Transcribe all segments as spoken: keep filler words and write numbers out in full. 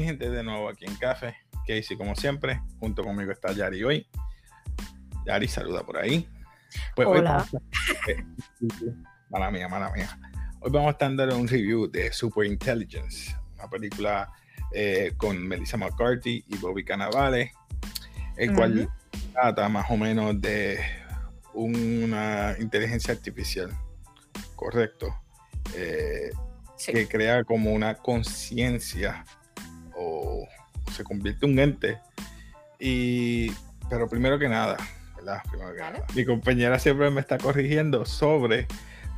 mi gente, de nuevo aquí en Café Casey, como siempre, junto conmigo está Yari hoy. Yari, saluda por ahí. Pues, hola. Hoy, mala mía, mala mía. Hoy vamos a estar dando un review de Superintelligence, una película eh, con Melissa McCarthy y Bobby Cannavale, el uh-huh. cual trata más o menos de una inteligencia artificial, correcto, eh, sí. que crea como una conciencia o se convierte en un ente. Y, pero primero que nada, ¿verdad? Primero que nada, mi compañera siempre me está corrigiendo sobre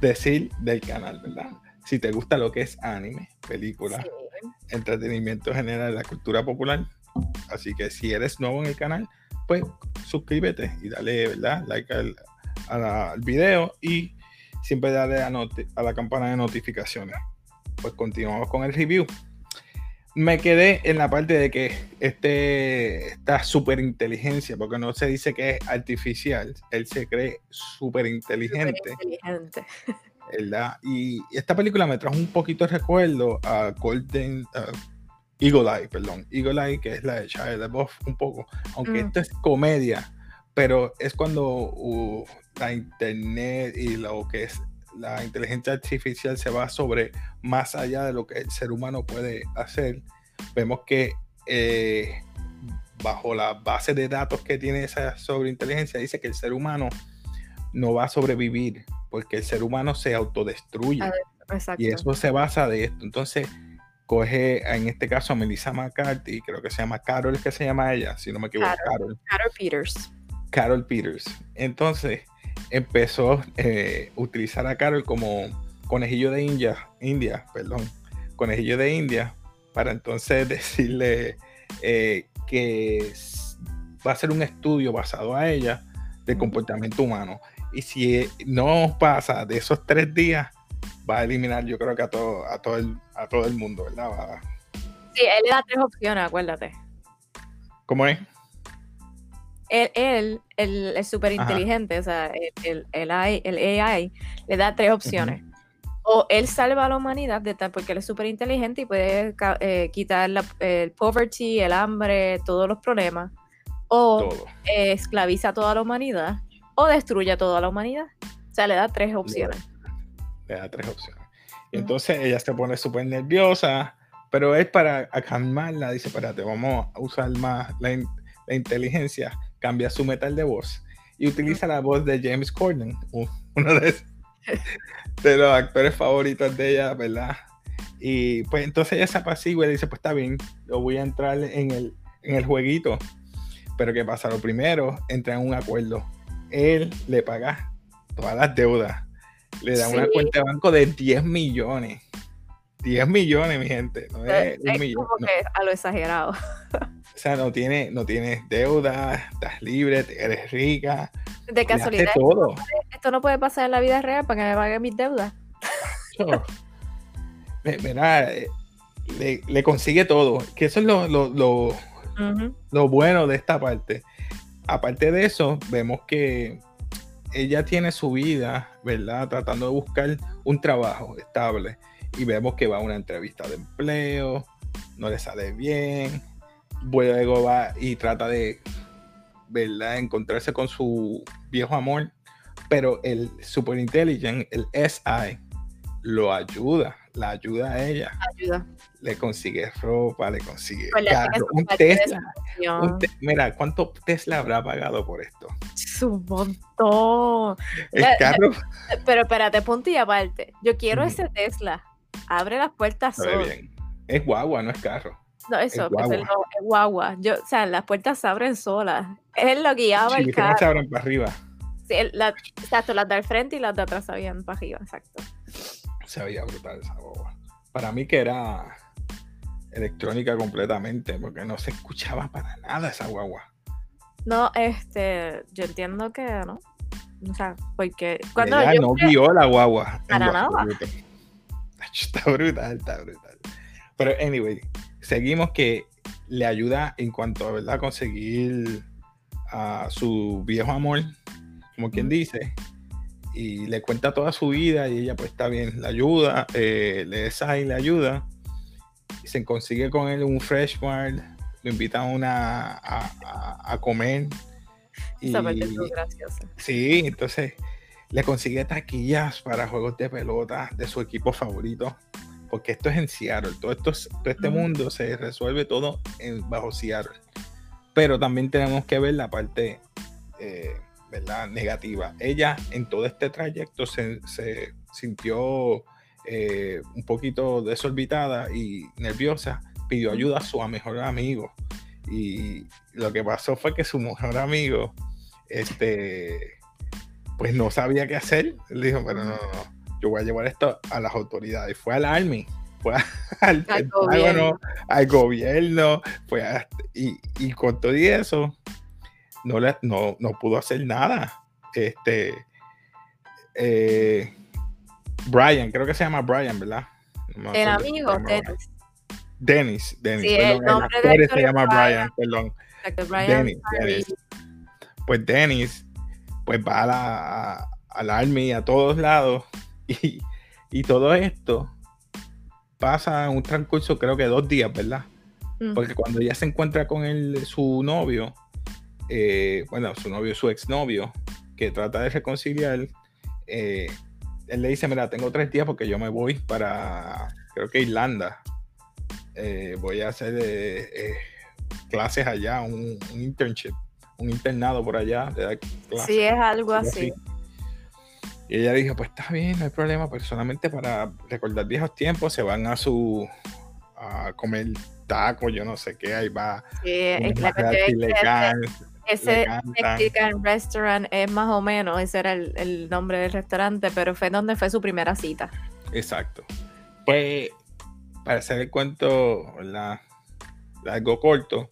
decir del canal, ¿verdad? Si te gusta lo que es anime, películas, sí. entretenimiento general, la cultura popular. Así que si eres nuevo en el canal, pues suscríbete y dale, ¿verdad?, like al, la, al video, y siempre dale a, noti- a la campana de notificaciones. Pues continuamos con el review. Me quedé en la parte de que este, esta superinteligencia, porque no se dice que es artificial, él se cree superinteligente, superinteligente. ¿Verdad? Y esta película me trajo un poquito de recuerdo a Golden... Uh, Eagle Eye, perdón, Eagle Eye, que es la de Shia LaBeouf, un poco, aunque mm. esto es comedia, pero es cuando uh, la internet y lo que es la inteligencia artificial se va sobre más allá de lo que el ser humano puede hacer. Vemos que eh, bajo la base de datos que tiene esa sobreinteligencia, dice que el ser humano no va a sobrevivir, porque el ser humano se autodestruye. Exacto. Y eso se basa de esto. Entonces coge, en este caso, a Melissa McCarthy, creo que se llama Carol, que se llama ella, si no me equivoco. Carol, Carol. Carol Peters. Carol Peters. Entonces, empezó a eh, utilizar a Carol como conejillo de India, India, perdón, conejillo de India, para entonces decirle eh, que va a hacer un estudio basado a ella del comportamiento humano. Y si no pasa de esos tres días, va a eliminar, yo creo que a todo, a todo, el, a todo el mundo, ¿verdad? Va. Sí, él le da tres opciones, acuérdate. ¿Cómo es? Él, él, él es súper inteligente, o sea, el, el, A I, el A I le da tres opciones. Uh-huh. O él salva a la humanidad de tal, porque él es súper inteligente y puede eh, quitar la, el poverty, el hambre, todos los problemas. O eh, esclaviza a toda la humanidad, o destruye a toda la humanidad. O sea, le da tres opciones. Bien. Le da tres opciones. Y entonces ella se pone súper nerviosa, pero es para calmarla, dice, espérate, vamos a usar más la, in- la inteligencia, cambia su metal de voz y utiliza la voz de James Corden, uh, uno de, de los actores favoritos de ella, ¿verdad? Y pues entonces ella se apacigua y dice, pues está bien, yo voy a entrar en el, en el jueguito. Pero ¿qué pasa? Lo primero, entra en un acuerdo. Él le paga todas las deudas. Le da sí. una cuenta de banco de diez millones. diez millones, mi gente. No es, es un millón, como no. Que a lo exagerado. O sea, no tienes no tiene deuda, estás libre, eres rica. De casualidad. Todo. Esto no puede pasar en la vida real para que me paguen mis deudas. Mira, le, le consigue todo. Que eso es lo, lo, lo, uh-huh. lo bueno de esta parte. Aparte de eso, vemos que ella tiene su vida, ¿verdad?, tratando de buscar un trabajo estable, y vemos que va a una entrevista de empleo, no le sale bien, luego va y trata de, ¿verdad?, encontrarse con su viejo amor, pero el Superintelligent, el S I, lo ayuda, la ayuda a ella. Ayuda. Le consigue ropa, le consigue pues le carro, un Tesla. Un te- Mira, ¿cuánto Tesla habrá pagado por esto? Un montón. El pero, carro. Pero, pero espérate, punto y aparte. Yo quiero mm. ese Tesla. Abre las puertas solo. Bien. Es guagua, no es carro. No, eso, es guagua. Es, el, es guagua. Yo, o sea, las puertas se abren solas. Él lo guiaba sí, el carro. Se abren para arriba. Sí, el, la, exacto, las del frente y las de atrás se abrían para arriba, exacto. Se veía brutal esa boba. Para mí que era electrónica completamente, porque no se escuchaba para nada esa guagua. No, este, yo entiendo que no. O sea, porque cuando ella yo no guió que... la guagua. Para nada. Está brutal, está brutal. Pero anyway, seguimos que le ayuda en cuanto a, ¿verdad?, conseguir a su viejo amor, como quien dice. Y le cuenta toda su vida y ella pues está bien, la ayuda, eh, le deshace y le ayuda. y se consigue con él un fresh bar, lo invitan a una a, a, a comer y, sí, entonces le consigue taquillas para juegos de pelota de su equipo favorito, porque esto es en Seattle, todo, esto, todo este mundo se resuelve todo en, bajo Seattle, pero también tenemos que ver la parte eh, ¿verdad? negativa. Ella en todo este trayecto se, se sintió eh, un poquito desorbitada y nerviosa, pidió ayuda a su mejor amigo, y lo que pasó fue que su mejor amigo este, pues no sabía qué hacer, le dijo, pero no, no, no yo voy a llevar esto a las autoridades. Fue al Army, fue al, al gobierno, al gobierno fue a, y, y con todo y eso no, le, no, no pudo hacer nada. Este eh, Brian, creo que se llama Brian, ¿verdad? No el amigo, Dennis. Dennis, Dennis, sí, perdón, el nombre el actor de se llama Brian, Brian perdón. Brian Dennis, Dennis. Pues Dennis, pues va a la, al Army a todos lados. Y, y todo esto pasa en un transcurso, creo que dos días, ¿verdad? Mm. Porque cuando ella se encuentra con el, su novio, eh, bueno, su novio, su exnovio, que trata de reconciliar, eh, él le dice, mira, tengo tres días porque yo me voy para, creo que Irlanda. Eh, voy a hacer eh, eh, clases allá, un, un internship, un internado por allá. De clases, sí, es algo así. así. Y ella dijo, pues está bien, no hay problema, pero solamente para recordar viejos tiempos, se van a su a comer tacos, yo no sé qué, ahí va. Sí, es la que legal, ese Mexican restaurant es más o menos, ese era el, el nombre del restaurante, pero fue donde fue su primera cita. Exacto. Pues, para hacer el cuento la, largo corto,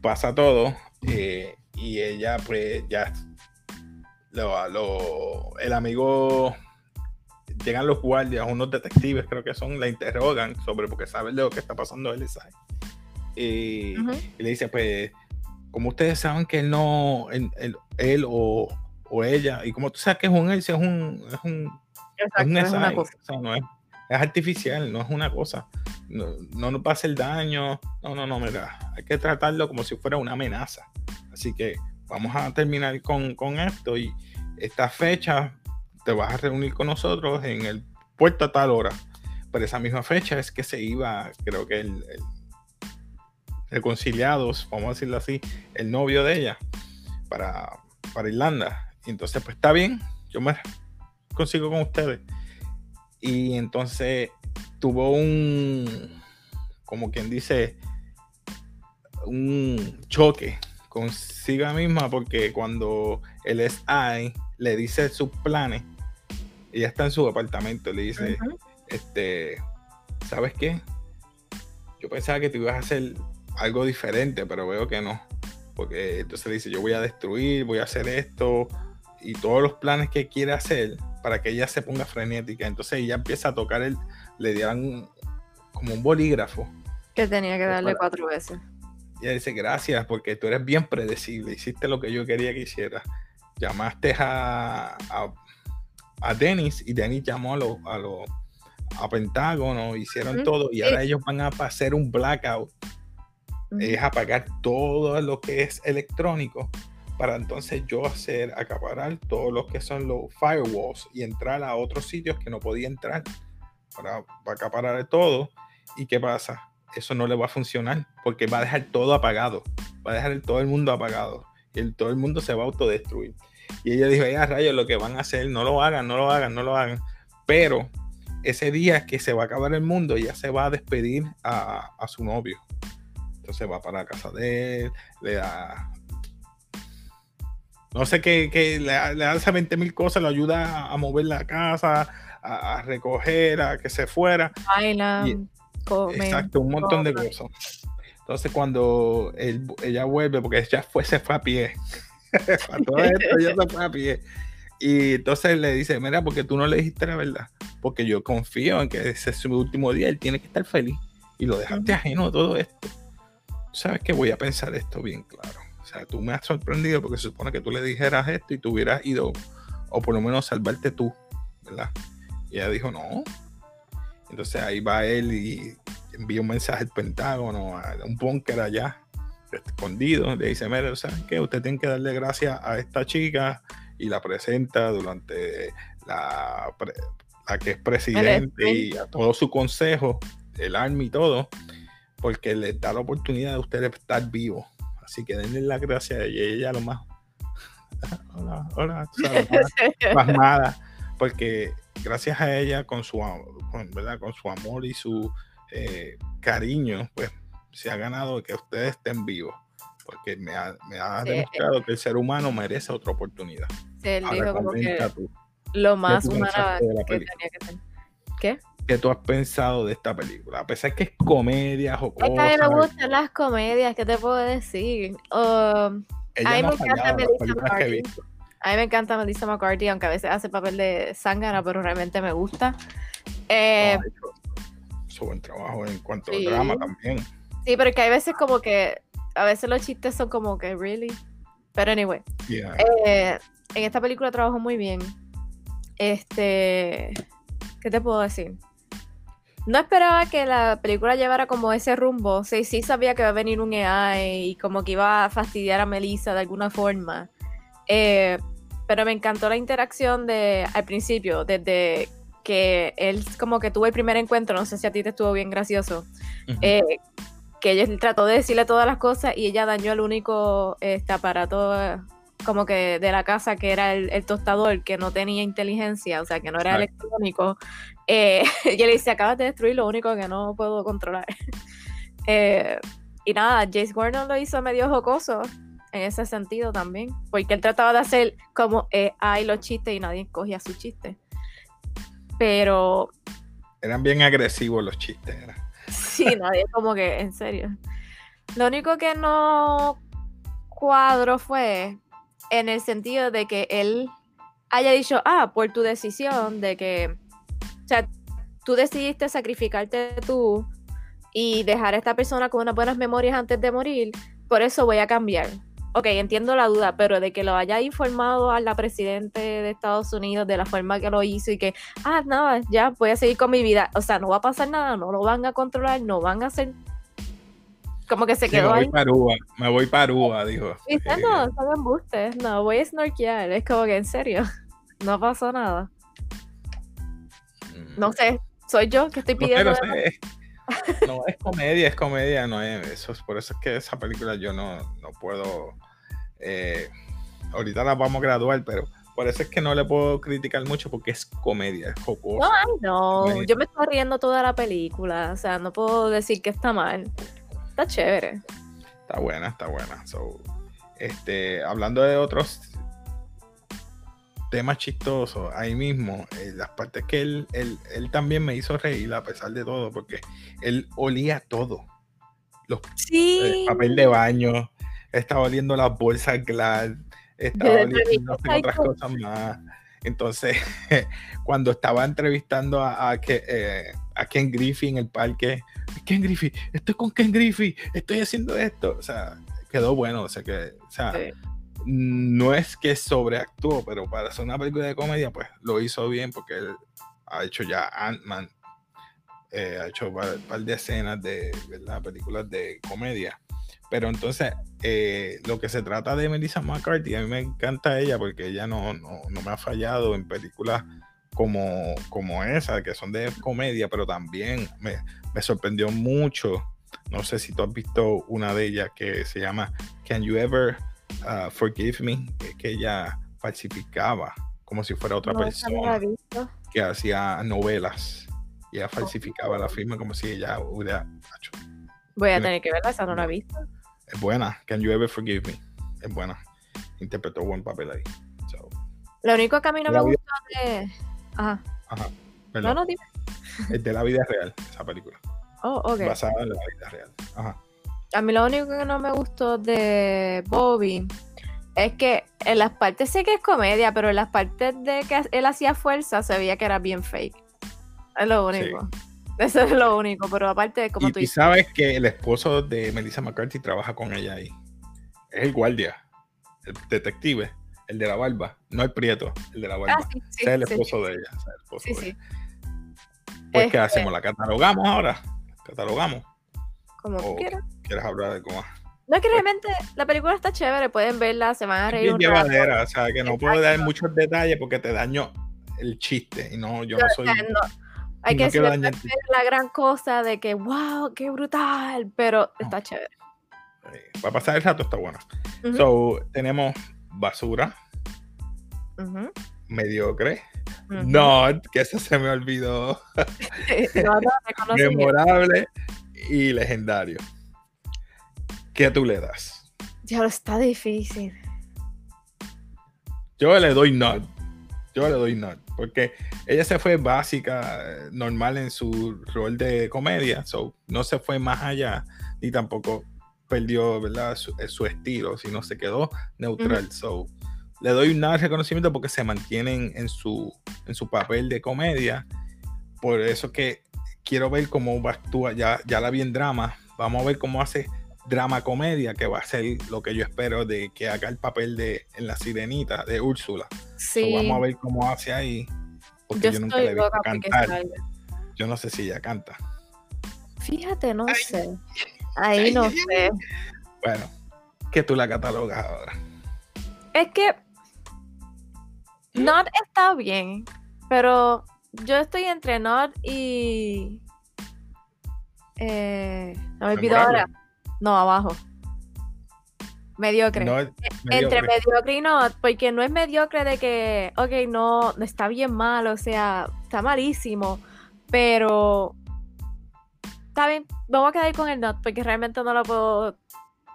pasa todo, eh, y ella pues ya... Lo, lo, el amigo, llegan los guardias, unos detectives creo que son, la interrogan sobre, porque saben de lo que está pasando él, ¿sabes? Y, uh-huh. y le dice, pues como ustedes saben que él no él, él, él o, o ella, y como tú sabes que es un él, es un es un, Exacto, es un es una cosa. O sea, no es, es artificial, no es una cosa, no, no nos va a hacer daño, no, no, no, mira, hay que tratarlo como si fuera una amenaza, así que vamos a terminar con, con esto, y esta fecha te vas a reunir con nosotros en el puerto a tal hora. Pero esa misma fecha es que se iba, creo que el, el reconciliados, vamos a decirlo así, el novio de ella para, para Irlanda. Y entonces, pues está bien, yo me consigo con ustedes. Y entonces tuvo un, como quien dice, un choque consigo misma, porque cuando el S I le dice sus planes, ella está en su apartamento, le dice, uh-huh. este, ¿sabes qué? Yo pensaba que tú ibas a hacer algo diferente, pero veo que no, porque entonces le dice, yo voy a destruir, voy a hacer esto, y todos los planes que quiere hacer para que ella se ponga frenética. Entonces ella empieza a tocar, el, le dieron como un bolígrafo. Que tenía que darle para... cuatro veces. Y ella dice, gracias, porque tú eres bien predecible, hiciste lo que yo quería que hicieras. Llamaste a, a, a Dennis, y Dennis llamó a, lo, a, lo, a Pentágono, hicieron uh-huh. todo, y sí. ahora ellos van a hacer un blackout. Uh-huh. Es apagar todo lo que es electrónico, para entonces yo hacer, acaparar todos los que son los firewalls, y entrar a otros sitios que no podía entrar, para, para acaparar todo. ¿Y qué pasa? Eso no le va a funcionar, porque va a dejar todo apagado, va a dejar el, todo el mundo apagado, y el, todo el mundo se va a autodestruir. Y ella dijo, ay, rayos, lo que van a hacer, no lo hagan, no lo hagan, no lo hagan. Pero ese día que se va a acabar el mundo, ella se va a despedir a, a su novio. Entonces va para la casa de él, le da... No sé qué, que le, le hace veinte mil cosas, lo ayuda a mover la casa, a, a recoger, a que se fuera. Baila. Y, Comen, Exacto, un montón comen. de cosas. Entonces cuando él, ella vuelve, porque ya fue, se fue a pie. Para todo esto ya se fue a pie. Y entonces le dice, mira, porque tú no le dijiste la verdad, porque yo confío en que ese es su último día, él tiene que estar feliz, y lo dejaste uh-huh. ajeno a todo esto. Sabes que voy a pensar esto bien claro. O sea, tú me has sorprendido, porque se supone que tú le dijeras esto y tú hubieras ido, o por lo menos salvarte tú, ¿verdad? Y ella dijo, no. Entonces ahí va él y envía un mensaje al Pentágono, a un búnker allá, escondido, le dice, mire, ¿sabes qué? Usted tiene que darle gracias a esta chica, y la presenta durante la, pre, la que es presidente y a todo su consejo, el Army y todo, porque le da la oportunidad de usted estar vivo. Así que denle la gracia a ella, lo más hola, hola, sabes, más, más nada, porque gracias a ella, con su, con, ¿verdad? Con su amor y su eh, cariño, pues se ha ganado que ustedes estén vivos, porque me ha, me ha sí, demostrado eh, que el ser humano merece otra oportunidad. Sí, dijo como que tú, lo más humana que tenía que ser. ¿Qué? ¿Qué tú has pensado de esta película? A pesar que es comedia o cosas. Es que me gustan las comedias, ¿qué te puedo decir? Uh, a mí me encanta Melissa McCarthy. A mí me encanta Melissa McCarthy, aunque a veces hace papel de zángana, pero realmente me gusta. Eh, no, hecho, su buen trabajo en cuanto sí, al drama también. Sí, pero que hay veces como que, a veces los chistes son como que, really. Pero anyway, yeah. eh, en esta película trabajó muy bien. Este, ¿qué te puedo decir? No esperaba que la película llevara como ese rumbo. Sí, sí sabía que iba a venir un A I y como que iba a fastidiar a Melissa de alguna forma. Eh, pero me encantó la interacción de al principio, desde que él como que tuvo el primer encuentro, no sé si a ti te estuvo bien gracioso. Uh-huh. Eh, que ella trató de decirle todas las cosas y ella dañó el único este aparato como que de la casa, que era el, el tostador, que no tenía inteligencia, o sea, que no era electrónico. Eh, y le dice, acabas de destruir lo único que no puedo controlar. Eh, y nada, James Corden lo hizo medio jocoso en ese sentido también, porque él trataba de hacer como eh, hay los chistes y nadie cogía sus chistes. Pero... eran bien agresivos los chistes, ¿verdad? Sí, nadie como que, en serio. Lo único que no cuadro fue en el sentido de que él haya dicho, ah, por tu decisión de que, o sea, tú decidiste sacrificarte tú y dejar a esta persona con unas buenas memorias antes de morir, por eso voy a cambiar. Ok, entiendo la duda, pero de que lo haya informado a la presidenta de Estados Unidos de la forma que lo hizo y que, ah, nada, no, ya voy a seguir con mi vida. O sea, no va a pasar nada, no lo van a controlar, no van a hacer... Como que se quedó ahí. Me voy para Aruba, me voy para Aruba, dijo. Y usted no, no me embustes, no, voy a snorkear. Es como que, en serio, no pasó nada. No sé, soy yo que estoy pidiendo... No, sé. no es comedia, es comedia, no es eso. Por eso es que esa película yo no, no puedo... Eh, ahorita la vamos a graduar, pero por eso es que no le puedo criticar mucho, porque es comedia, es jocosa. No, no, yo me estoy riendo toda la película, o sea, no puedo decir que está mal. Está chévere. Está buena, está buena. So, este, hablando de otros temas chistosos, ahí mismo, eh, las partes que él, él, él también me hizo reír a pesar de todo, porque él olía todo. Los sí. eh, papel de baño, estaba oliendo las bolsas Glad, estaba de oliendo de otras cosas más. Entonces, cuando estaba entrevistando a, a, que, eh, a Ken Griffin en el parque, Ken Griffin, estoy con Ken Griffin, estoy haciendo esto. O sea, quedó bueno. O sea, que, o sea sí. no es que sobreactuó, pero para hacer una película de comedia, pues lo hizo bien, porque él ha hecho ya Ant-Man, eh, ha hecho un par, par de escenas de, ¿verdad?, películas de comedia. Pero entonces, eh, lo que se trata de Melissa McCarthy, a mí me encanta ella, porque ella no, no, no me ha fallado en películas como, como esa, que son de comedia, pero también me, me sorprendió mucho. No sé si tú has visto una de ellas que se llama Can You Ever uh, Forgive Me? Que es que ella falsificaba como si fuera otra no, persona no que hacía novelas. Y ella falsificaba la firma como si ella hubiera hecho. Voy a tener que verla, esa no la he visto. Es buena. Can You Ever Forgive Me? Es buena. Interpretó buen papel ahí. So, lo único que a mí no me vida... gustó de... Ajá. Ajá. Perdón. No, no, dime. Es de la vida real, esa película. Oh, ok. Basada en la vida real. Ajá. A mí lo único que no me gustó de Bobby es que en las partes sé que es comedia, pero en las partes de que él hacía fuerza se veía que era bien fake. Es lo único. Sí. Eso es lo único, pero aparte de como tú dices. Y sabes que el esposo de Melissa McCarthy trabaja con ella ahí. Es el guardia, el detective, el de la barba, no el prieto, el de la barba. Ah, sí, sí, es el esposo sí, de ella. Es el esposo sí, de sí. Ella. Pues, este... ¿qué hacemos? ¿La catalogamos ahora? catalogamos. Como tú quieras. ¿Quieres hablar de cómo? No, que realmente la película está chévere, pueden verla, se van a reír. Es llevadera, o sea, que no puedo dar muchos detalles porque te daño el chiste. Y no, yo no soy... Hay que no decir la gran cosa de que, wow, qué brutal, pero está chévere. Para pasar el rato está bueno. Uh-huh. So, tenemos basura, uh-huh. mediocre, uh-huh. no, que eso se me olvidó, no, no, memorable y legendario. ¿Qué tú le das? Ya lo está difícil. Yo le doy not. Yo le doy not. Porque ella se fue básica, normal en su rol de comedia. So, no se fue más allá, ni tampoco perdió, ¿verdad?, su, su estilo, sino se quedó neutral. Mm-hmm. So, le doy un reconocimiento porque se mantienen en su, en su papel de comedia. Por eso que quiero ver cómo actúa. Ya, ya la vi en drama. Vamos a ver cómo hace drama-comedia, que va a ser lo que yo espero de que haga el papel de en La Sirenita, de Úrsula. Sí. So, vamos a ver cómo hace ahí. Porque yo, yo nunca le he visto cantar. Yo no sé si ella canta. Fíjate, no Ay. sé. Ahí Ay, no sé. Bueno, que tú la catalogas ahora. Es que ¿Mm? Not está bien, pero yo estoy entre Not y... Eh, no me olvido ahora. No, abajo. Mediocre. No, mediocre. Entre mediocre y no, porque no es mediocre de que, ok, no, no está bien mal, o sea, está malísimo, pero está bien, vamos a quedar con el not, porque realmente no lo puedo,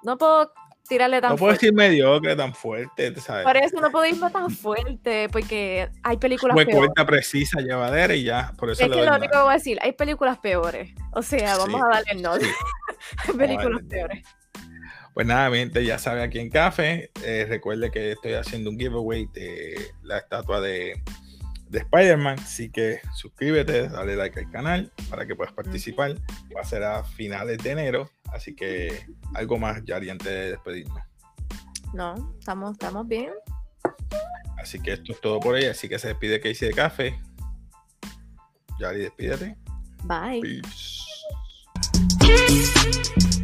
no puedo tirarle tan fuerte. No puedo fuerte. decir mediocre tan fuerte, ¿sabes? Por eso no puedo irme tan fuerte, porque hay películas Muy peores. Cuenta precisa, llevadera y ya, por eso es le doy. Es que lo único que voy a decir, hay películas peores, o sea, vamos sí, a darle el not. Sí. Películas peores. Pues nada, mi gente, ya sabe, aquí en Café, eh, recuerde que estoy haciendo un giveaway de la estatua de, de Spider-Man, así que suscríbete, dale like al canal para que puedas participar. Mm-hmm. Va a ser a finales de enero, así que algo más, ya antes de despedirnos. No, estamos, estamos bien. Así que esto es todo por hoy, así que se despide Casey de Café. Yari, despídete. Bye. Peace.